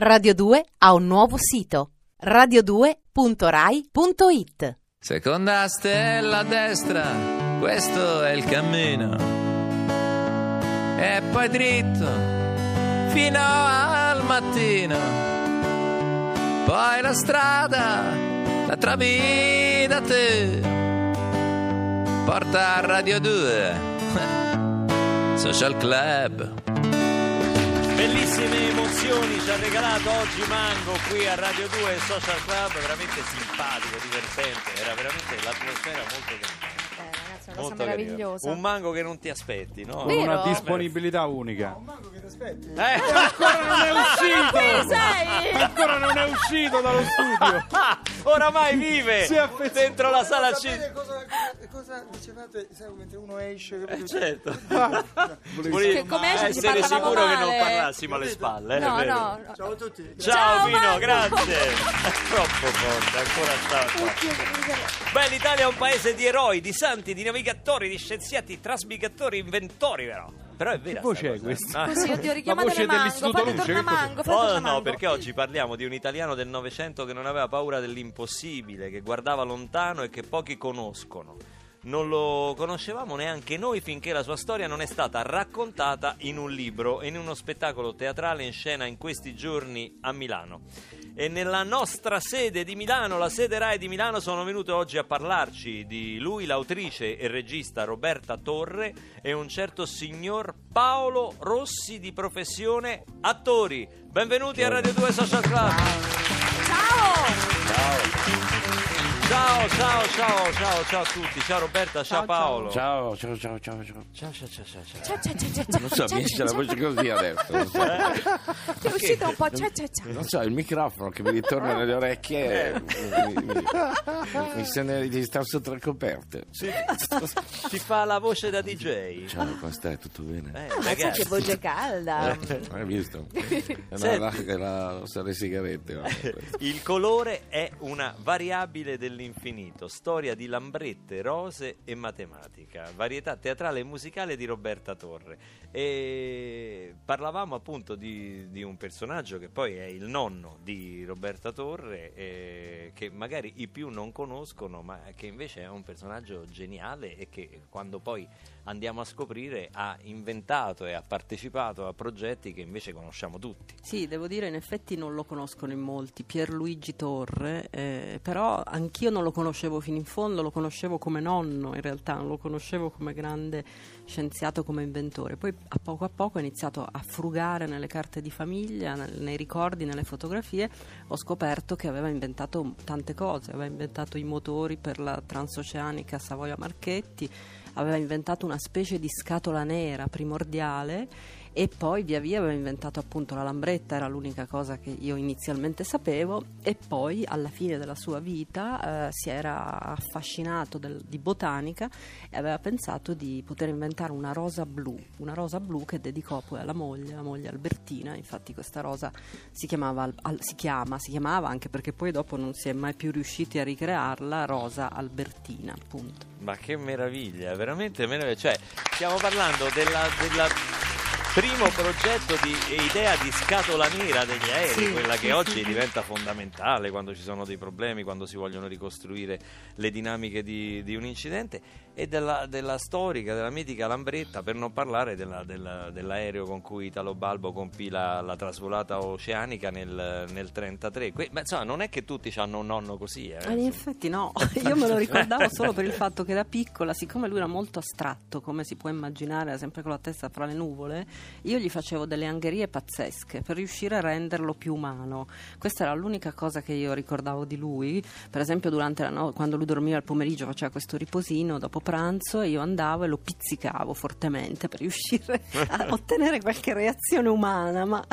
Radio 2 ha un nuovo sito, radio2.rai.it. Seconda stella a destra, questo è il cammino. E poi dritto fino al mattino. Poi la strada la trovi da te. Porta a Radio 2. Social Club. Bellissime emozioni ci ha regalato oggi Mango qui a Radio 2 Social Club, veramente simpatico, divertente, era veramente l'atmosfera molto carina. Ragazzi, una cosa meravigliosa. Un Mango che non ti aspetti, no? Vero? Una disponibilità unica. No, un Mango che ti aspetti. Ancora non è uscito. Ancora non è uscito dallo studio. Oramai vive dentro la sala C. Cosa dicevate? Sai, mentre uno esce, certo. Come esce ci parlavamo sicuro male. Che non parlassimo alle spalle. No, no. Ciao a tutti. Ciao Vino, grazie. Troppo forte, ancora sta. Beh, l'Italia è un paese di eroi, di santi, di navigatori, di scienziati, trasmigratori, inventori, vero? Però è vero. Che voce è questa? Così, oddio, richiamatele Mango, poi torna Mango. Oh no, perché oggi parliamo di un italiano del Novecento che non aveva paura dell'impossibile, che guardava lontano e che pochi conoscono. Non lo conoscevamo neanche noi finché la sua storia non è stata raccontata in un libro e in uno spettacolo teatrale in scena in questi giorni a Milano. E nella nostra sede di Milano, la sede Rai di Milano, sono venute oggi a parlarci di lui l'autrice e regista Roberta Torre e un certo signor Paolo Rossi, di professione attori. Benvenuti a Radio 2 Social Club. Ciao. Ciao a tutti, ciao Roberta, ciao Paolo. Ciao. Non so, mi esce la voce così adesso. Ti è uscita un po'. Non so, il microfono che mi ritorna nelle orecchie. Mi sembra di stare sotto le coperte. Ti fa la voce da DJ. Ciao, qua stai, tutto bene? Ma sai che voce calda. Hai visto? Le sigarette. Il colore è una variabile del l'infinito, storia di Lambrette, rose e matematica, varietà teatrale e musicale di Roberta Torre. E parlavamo appunto di un personaggio che poi è il nonno di Roberta Torre, che magari i più non conoscono, ma che invece è un personaggio geniale e che, quando poi andiamo a scoprire, ha inventato e ha partecipato a progetti che invece conosciamo tutti. Sì, devo dire, in effetti non lo conoscono in molti, Pierluigi Torre, però anch'io non lo conoscevo fino in fondo, lo conoscevo come nonno in realtà, non lo conoscevo come grande scienziato, come inventore. Poi a poco ho iniziato a frugare nelle carte di famiglia, nei ricordi, nelle fotografie, ho scoperto che aveva inventato tante cose, aveva inventato i motori per la transoceanica Savoia Marchetti, aveva inventato una specie di scatola nera primordiale e poi via via aveva inventato appunto la Lambretta, era l'unica cosa che io inizialmente sapevo, e poi alla fine della sua vita si era affascinato di botanica e aveva pensato di poter inventare una rosa blu che dedicò poi alla moglie, la moglie Albertina. Infatti questa rosa si chiamava, anche perché poi dopo non si è mai più riusciti a ricrearla, Rosa Albertina, appunto. Ma che meraviglia, veramente meraviglia, cioè stiamo parlando della primo progetto di idea di scatola nera degli aerei, sì, quella che oggi diventa fondamentale quando ci sono dei problemi, quando si vogliono ricostruire le dinamiche di un incidente, e della storica, della mitica Lambretta, per non parlare dell'aereo con cui Italo Balbo compì la trasvolata oceanica nel 1933. Ma insomma, non è che tutti hanno un nonno così. In effetti no, io me lo ricordavo solo per il fatto che da piccola, siccome lui era molto astratto, come si può immaginare, sempre con la testa fra le nuvole, io gli facevo delle angherie pazzesche per riuscire a renderlo più umano. Questa era l'unica cosa che io ricordavo di lui. Per esempio, durante la notte, quando lui dormiva al pomeriggio, faceva questo riposino dopo pranzo e io andavo e lo pizzicavo fortemente per riuscire a ottenere qualche reazione umana, ma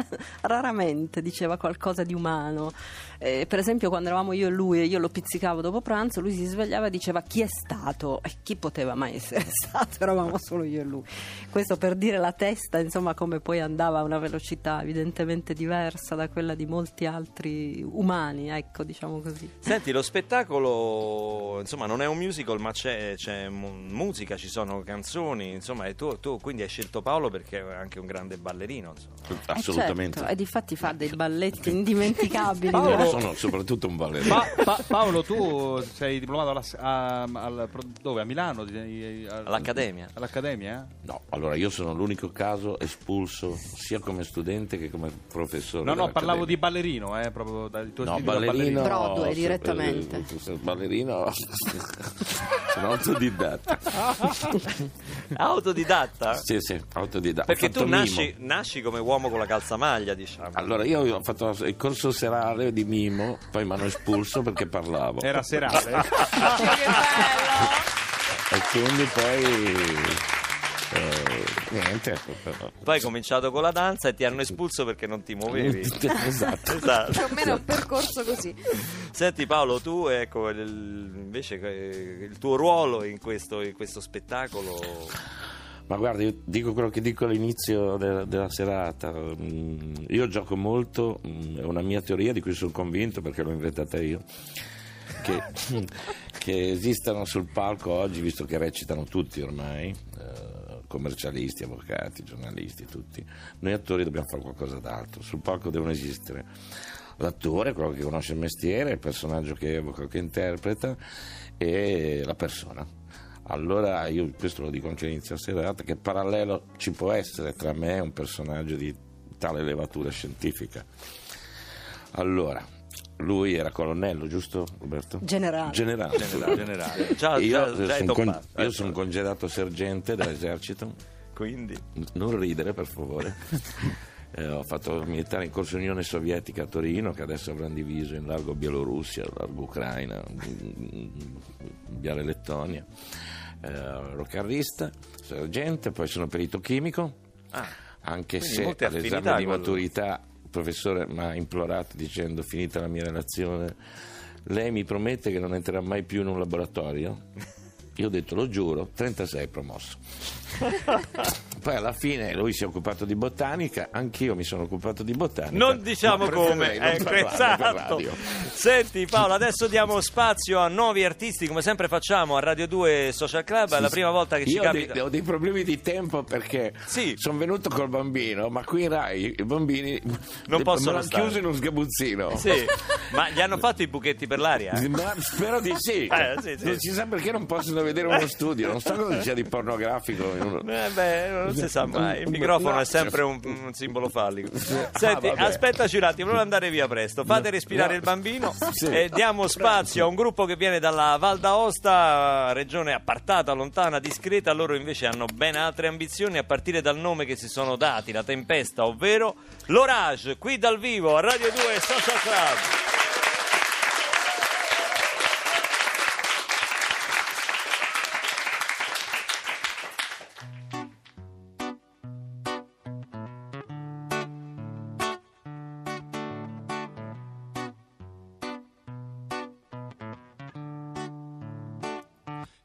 raramente diceva qualcosa di umano. Per esempio, quando eravamo io e lui e io lo pizzicavo dopo pranzo, lui si svegliava e diceva: chi è stato? E chi poteva mai essere stato? Eravamo solo io e lui. Questo per dire la testa, insomma, insomma, come poi andava a una velocità evidentemente diversa da quella di molti altri umani, ecco, diciamo così. Senti, lo spettacolo, insomma, non è un musical, ma c'è musica, ci sono canzoni, insomma, e tu quindi hai scelto Paolo perché è anche un grande ballerino, insomma. Assolutamente. Certo, e difatti fa dei balletti indimenticabili. Paolo, io sono soprattutto un ballerino. Paolo, tu sei diplomato dove? A Milano? All'Accademia. All'Accademia? No, allora io sono l'unico caso espulso sia come studente che come professore. No, parlavo di ballerino, proprio dal tuo studio. Ballerino Broadway, direttamente. Ballerino sono autodidatta. Autodidatta? Sì, autodidatta. Perché tu nasci come uomo con la calzamaglia, diciamo. Allora io ho fatto il corso serale di mimo, poi mi hanno espulso perché parlavo. Era serale? Che bello! E quindi poi... niente. Poi hai cominciato con la danza e ti hanno espulso perché non ti muovevi. Esatto. Più o meno un percorso così. Senti Paolo, tu ecco invece il tuo ruolo in questo spettacolo. Ma guarda, io dico quello che dico all'inizio della serata. Io gioco molto, è una mia teoria di cui sono convinto perché l'ho inventata io, che esistano sul palco oggi, visto che recitano tutti ormai, commercialisti, avvocati, giornalisti, tutti. Noi attori dobbiamo fare qualcosa d'altro, sul palco devono esistere l'attore, quello che conosce il mestiere, il personaggio che evoca, che interpreta, e la persona. Allora io questo lo dico anche all'inizio serata, che parallelo ci può essere tra me e un personaggio di tale levatura scientifica. Allora lui era colonnello, giusto Roberto? Generale. Io sono congedato sergente dall'esercito. Quindi non ridere, per favore. Ho fatto militare in corso Unione Sovietica a Torino, che adesso avranno diviso in largo Bielorussia, largo Ucraina, Viale Lettonia. Rocarrista, sergente, poi sono perito chimico, anche se all'esame di maturità il professore mi ha implorato dicendo: finita la mia relazione, lei mi promette che non entrerà mai più in un laboratorio? Io ho detto lo giuro. 36 promosso. Poi alla fine lui si è occupato di botanica, anch'io mi sono occupato di botanica. Non diciamo come, esatto. Senti Paolo, adesso diamo spazio a nuovi artisti, come sempre facciamo a Radio 2 Social Club. È la prima volta che ci capita. Ho dei problemi di tempo perché sono venuto col bambino, ma qui in Rai i bambini non possono stare. Chiuso in uno sgabuzzino. Sì, ma gli hanno fatto i buchetti per l'aria? Ma spero di sì. Sì. Non si sa perché non possono vedere uno studio, non so cosa c'è di pornografico. Non si sa mai. Il microfono è sempre un simbolo fallico. Senti, aspettaci un attimo, non andare via presto. Fate respirare il bambino e diamo spazio a un gruppo che viene dalla Val d'Aosta, regione appartata, lontana, discreta. Loro invece hanno ben altre ambizioni, a partire dal nome che si sono dati, la tempesta, ovvero L'Orage, qui dal vivo a Radio 2 Social Club.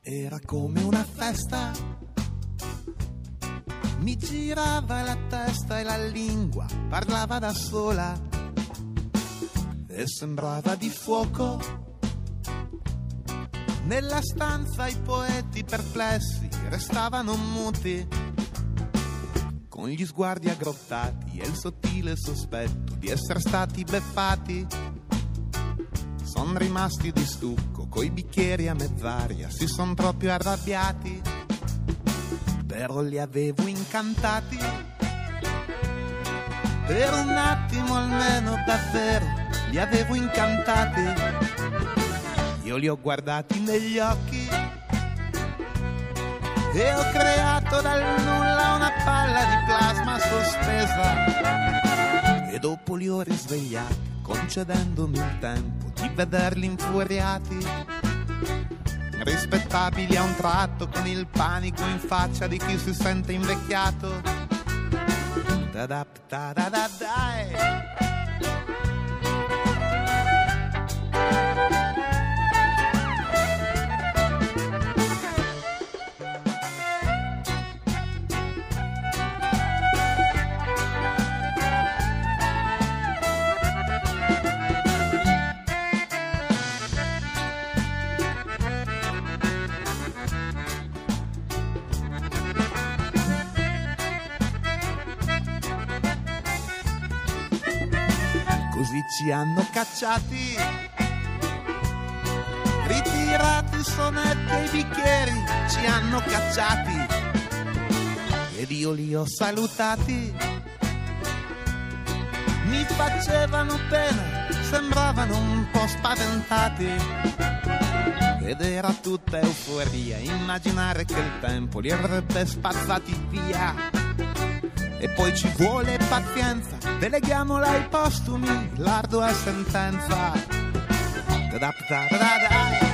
Era come una festa, mi girava la testa e la lingua parlava da sola e sembrava di fuoco. Nella stanza i poeti perplessi restavano muti, con gli sguardi aggrottati e il sottile sospetto di essere stati beffati. Son rimasti di stucco, coi bicchieri a mezz'aria, si son proprio arrabbiati. Però li avevo incantati, per un attimo almeno davvero li avevo incantati. Io li ho guardati negli occhi e ho creato dal nulla una palla di plasma sospesa. E dopo li ho risvegliati, concedendomi il tempo di vederli infuriati, rispettabili a un tratto, con il panico in faccia di chi si sente invecchiato. Da-da-da-da-da-dai. ci hanno cacciati, ritirati sonetti e i bicchieri, ci hanno cacciati, ed io li ho salutati, mi facevano pena, sembravano un po' spaventati. Ed era tutta euforia, immaginare che il tempo li avrebbe spazzati via. E poi ci vuole pazienza, deleghiamola ai postumi, l'ardua sentenza. Da-da-da-da-da.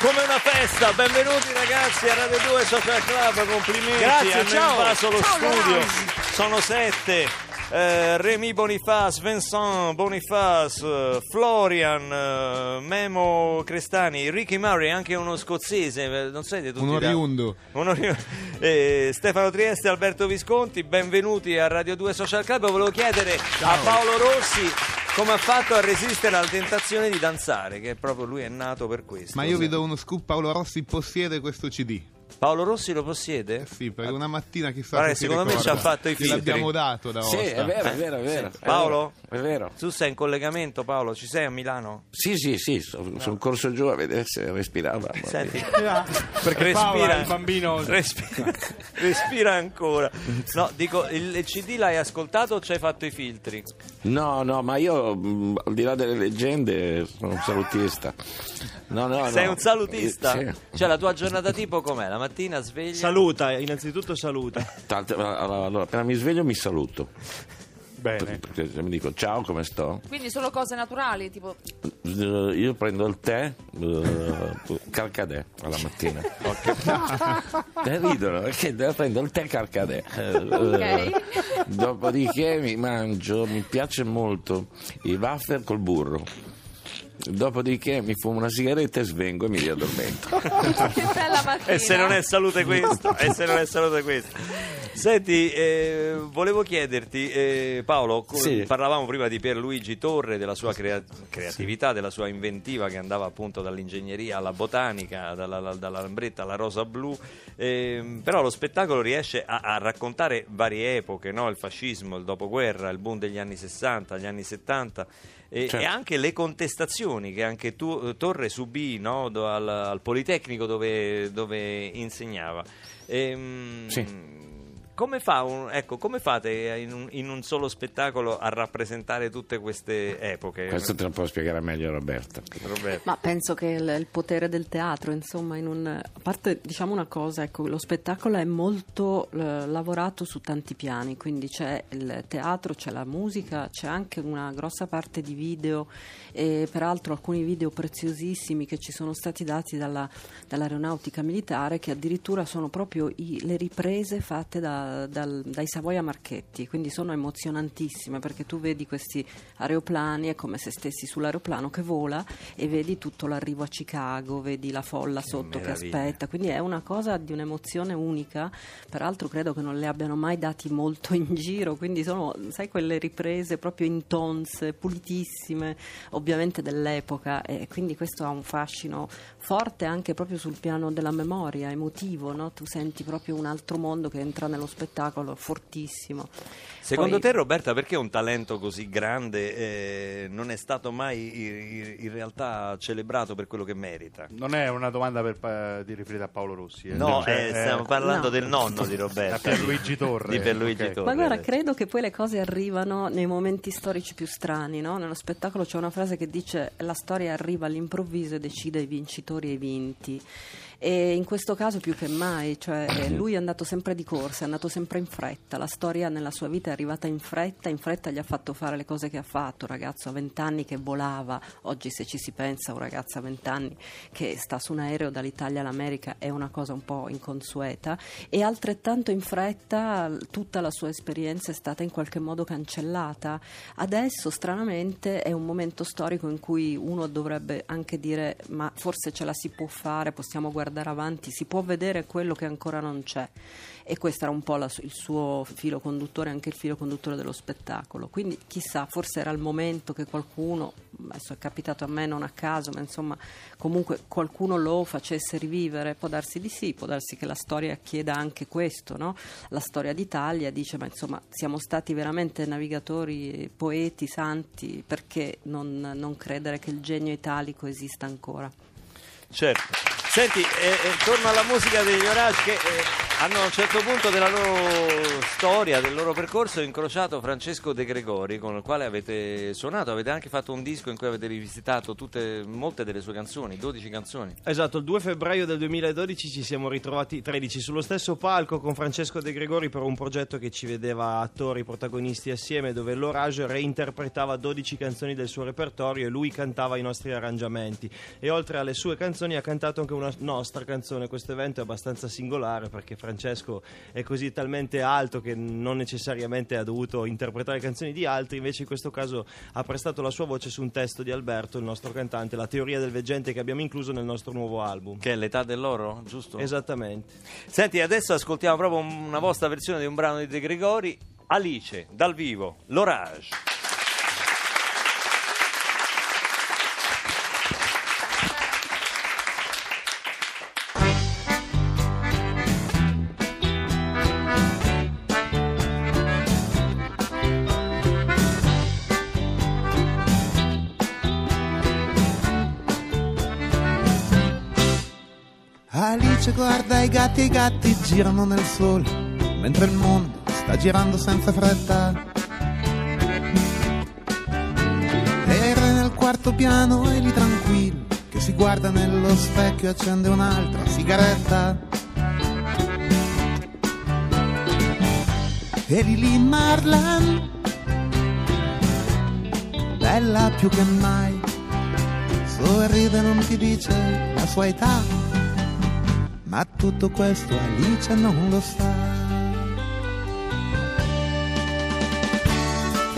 Come una festa, benvenuti ragazzi a Radio 2 Social Club, complimenti. Grazie, ciao. Lo ciao, studio, ragazzi. Sono 7, Remy Boniface, Vincent Boniface, Florian, Memo Crestani, Ricky Murray, anche uno scozzese, non siete tutti un oriundo. Stefano Trieste, Alberto Visconti, benvenuti a Radio 2 Social Club. Volevo chiedere ciao. A Paolo Rossi come ha fatto a resistere alla tentazione di danzare, che proprio lui è nato per questo. Ma io vi do uno scoop, Paolo Rossi possiede questo CD. Paolo Rossi lo possiede? Sì, perché una mattina chissà. Guarda, secondo me ci ha fatto i filtri. L'abbiamo dato da Osta. Sì, è vero, è vero, è vero. Sì. Paolo? È vero. Tu sei in collegamento, Paolo? Ci sei a Milano? Sì, sì, sì, sono corso giù a vedere se respirava. Senti, perché Paolo, il bambino respira ancora. No, dico, il CD l'hai ascoltato o ci hai fatto i filtri? No, no, ma io al di là delle leggende sono un salutista. Sei un salutista? Sì. Cioè, la tua giornata tipo com'è? La mattina sveglia? Saluta, innanzitutto saluta. Allora, appena mi sveglio mi saluto. Bene. Perché mi dico ciao, come sto? Quindi solo cose naturali, tipo... io prendo il tè Carcadè alla mattina. Ridono, perché prendo il tè Carcadè. Okay. Dopodiché mi mangio, mi piace molto i wafer col burro. Dopodiché mi fumo una sigaretta e svengo e mi riaddormento. Che bella mattina. E se non è salute questo. Senti, volevo chiederti, Paolo, sì. Parlavamo prima di Pierluigi Torre, della sua creatività, sì. Della sua inventiva che andava appunto dall'ingegneria alla botanica, dalla Lambretta alla rosa blu, però lo spettacolo riesce a raccontare varie epoche, no? Il fascismo, il dopoguerra, il boom degli anni 60, gli anni 70... Certo. E anche le contestazioni che anche tu, Torre, subì, no? al Politecnico dove insegnava. Sì. Come fate in un solo spettacolo a rappresentare tutte queste epoche? Questo te lo può spiegare meglio Roberta. Ma penso che il potere del teatro, insomma, a parte, diciamo una cosa, ecco, lo spettacolo è molto lavorato su tanti piani, quindi c'è il teatro, c'è la musica, c'è anche una grossa parte di video e peraltro alcuni video preziosissimi che ci sono stati dati dall'aeronautica militare, che addirittura sono proprio le riprese fatte dai Savoia Marchetti, quindi sono emozionantissime, perché tu vedi questi aeroplani, è come se stessi sull'aeroplano che vola e vedi tutto l'arrivo a Chicago, vedi la folla sotto meraviglia. Che aspetta, quindi è una cosa di un'emozione unica, peraltro credo che non le abbiano mai dati molto in giro, quindi sono, sai, quelle riprese proprio intonse, pulitissime, ovviamente dell'epoca, e quindi questo ha un fascino forte anche proprio sul piano della memoria, emotivo, no? Tu senti proprio un altro mondo che entra nello spettacolo fortissimo. Secondo te, Roberta, perché un talento così grande non è stato mai in realtà celebrato per quello che merita? Non è una domanda di riferita a Paolo Rossi. No, cioè, stiamo parlando del nonno di Roberta, Pierluigi Torre. Di Pierluigi Torre. Ma guarda, credo che poi le cose arrivano nei momenti storici più strani, no? Nello spettacolo c'è una frase che dice: la storia arriva all'improvviso e decide i vincitori e i vinti. E in questo caso più che mai, cioè, lui è andato sempre di corsa, è andato sempre in fretta, la storia nella sua vita è arrivata in fretta gli ha fatto fare le cose che ha fatto. Un ragazzo a 20 anni che volava, oggi se ci si pensa un ragazzo a 20 anni che sta su un aereo dall'Italia all'America è una cosa un po' inconsueta, e altrettanto in fretta tutta la sua esperienza è stata in qualche modo cancellata. Adesso stranamente è un momento storico in cui uno dovrebbe anche dire: ma forse ce la si può fare, possiamo guardare avanti, si può vedere quello che ancora non c'è. E questo era un po' il suo filo conduttore, anche il filo conduttore dello spettacolo. Quindi chissà, forse era il momento che qualcuno, adesso è capitato a me non a caso, ma insomma comunque qualcuno lo facesse rivivere. Può darsi di sì, può darsi che la storia chieda anche questo, no? La storia d'Italia dice: ma insomma siamo stati veramente navigatori, poeti, santi, perché non credere che il genio italico esista ancora? Certo. Senti, torno alla musica degli L'Orage che hanno a un certo punto della loro storia, del loro percorso, incrociato Francesco De Gregori, con il quale avete suonato, avete anche fatto un disco in cui avete rivisitato molte delle sue canzoni, 12 canzoni. Esatto, il 2 febbraio del 2012 ci siamo ritrovati 13 sullo stesso palco con Francesco De Gregori per un progetto che ci vedeva attori protagonisti assieme, dove L'Orage reinterpretava 12 canzoni del suo repertorio e lui cantava i nostri arrangiamenti, e oltre alle sue canzoni ha cantato anche una nostra canzone. Questo evento è abbastanza singolare perché Francesco è così talmente alto che non necessariamente ha dovuto interpretare canzoni di altri, invece in questo caso ha prestato la sua voce su un testo di Alberto, il nostro cantante, La teoria del veggente, che abbiamo incluso nel nostro nuovo album, che è L'età dell'oro, giusto? Esattamente. Senti, adesso ascoltiamo proprio una vostra versione di un brano di De Gregori, Alice, dal vivo, L'Orage. Alice guarda i gatti girano nel sole, mentre il mondo sta girando senza fretta. Era nel quarto piano e lì tranquillo, che si guarda nello specchio e accende un'altra sigaretta. Eri lì Marlene, bella più che mai, sorride non ti dice la sua età. Ma tutto questo Alice non lo sa.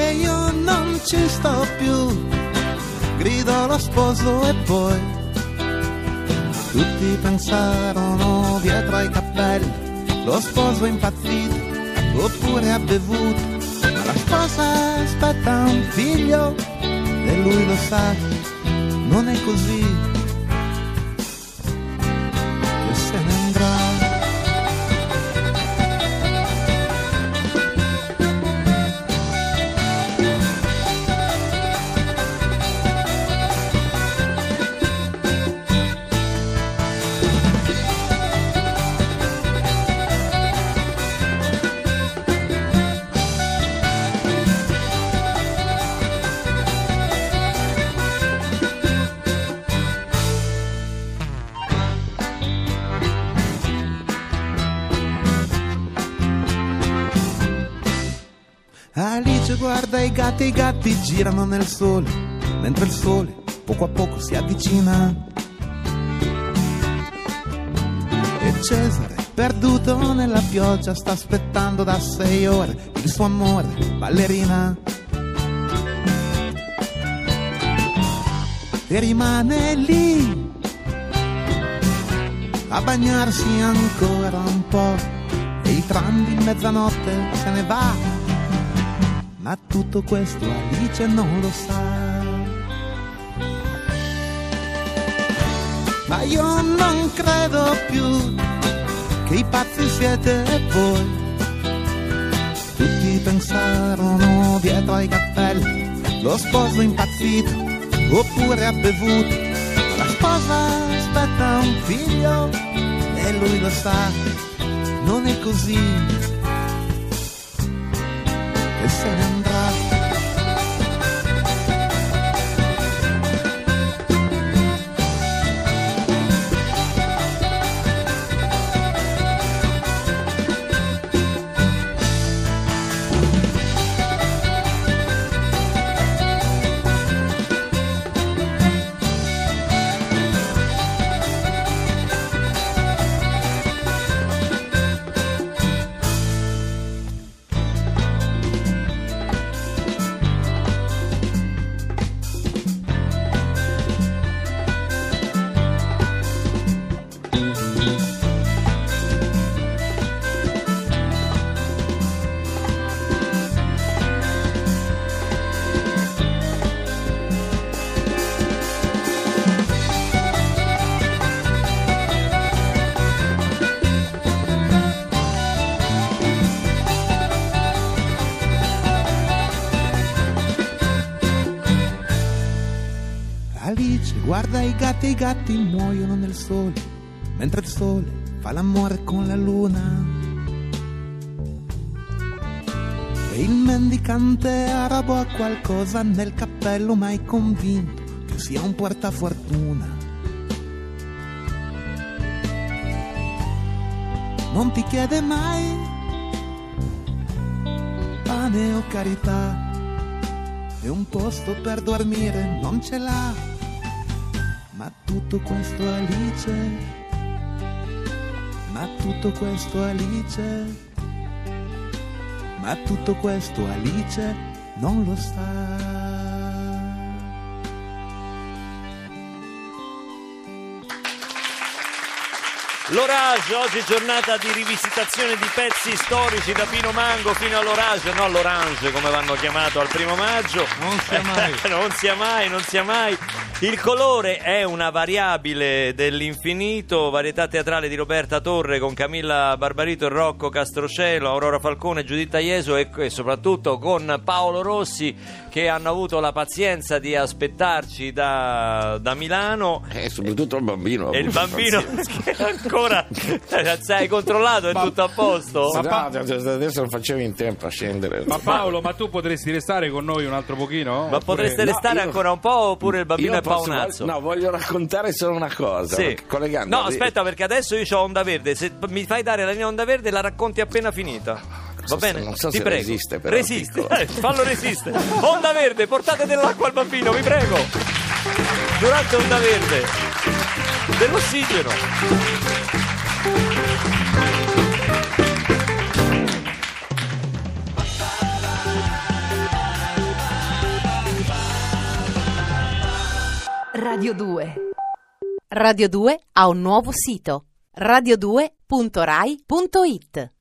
E io non ci sto più, grido allo sposo e poi tutti pensarono dietro ai cappelli. Lo sposo è impazzito oppure ha bevuto, ma la sposa aspetta un figlio e lui lo sa, non è così. Alice guarda i gatti girano nel sole, mentre il sole poco a poco si avvicina. E Cesare, perduto nella pioggia, sta aspettando da 6 ore il suo amore, ballerina. E rimane lì a bagnarsi ancora un po', e il tram di mezzanotte se ne va. Ma tutto questo Alice non lo sa. Ma io non credo più che i pazzi siete voi, pensarono dietro ai cappelli, lo sposo impazzito oppure ha bevuto, la sposa aspetta un figlio e lui lo sa, non è così che se ne andrà. Guarda i gatti muoiono nel sole, mentre il sole fa l'amore con la luna. E il mendicante arabo ha qualcosa nel cappello, ma è convinto che sia un portafortuna. Non ti chiede mai pane o carità, e un posto per dormire non ce l'ha. Ma tutto questo Alice non lo sa. L'Orage, oggi giornata di rivisitazione di pezzi storici da Pino Mango fino all'Orage, no all'Orange come vanno chiamato al 1 maggio. Non sia mai. Non sia mai. Il colore è una variabile dell'infinito, varietà teatrale di Roberta Torre con Camilla Barbarito, Rocco Castrocielo, Aurora Falcone, Giuditta Ieso e soprattutto con Paolo Rossi, che hanno avuto la pazienza di aspettarci da Milano. E soprattutto il bambino. E il bambino che ancora se hai controllato è tutto a posto? Adesso non facevi in tempo a scendere. Ma Paolo, ma tu potresti restare con noi un altro pochino? Ma potreste restare ancora un po' oppure il bambino è No, voglio raccontare solo una cosa. Sì. Collegando. No, aspetta, perché adesso io ho onda verde. Se mi fai dare la mia onda verde, la racconti appena finita. Va bene? Non so, ti se prego. Resiste, però. Resiste, fallo resistere. Onda verde, portate dell'acqua al bambino, vi prego. Durante onda verde, dell'ossigeno. Radio2. Radio2 ha un nuovo sito: radio2.rai.it.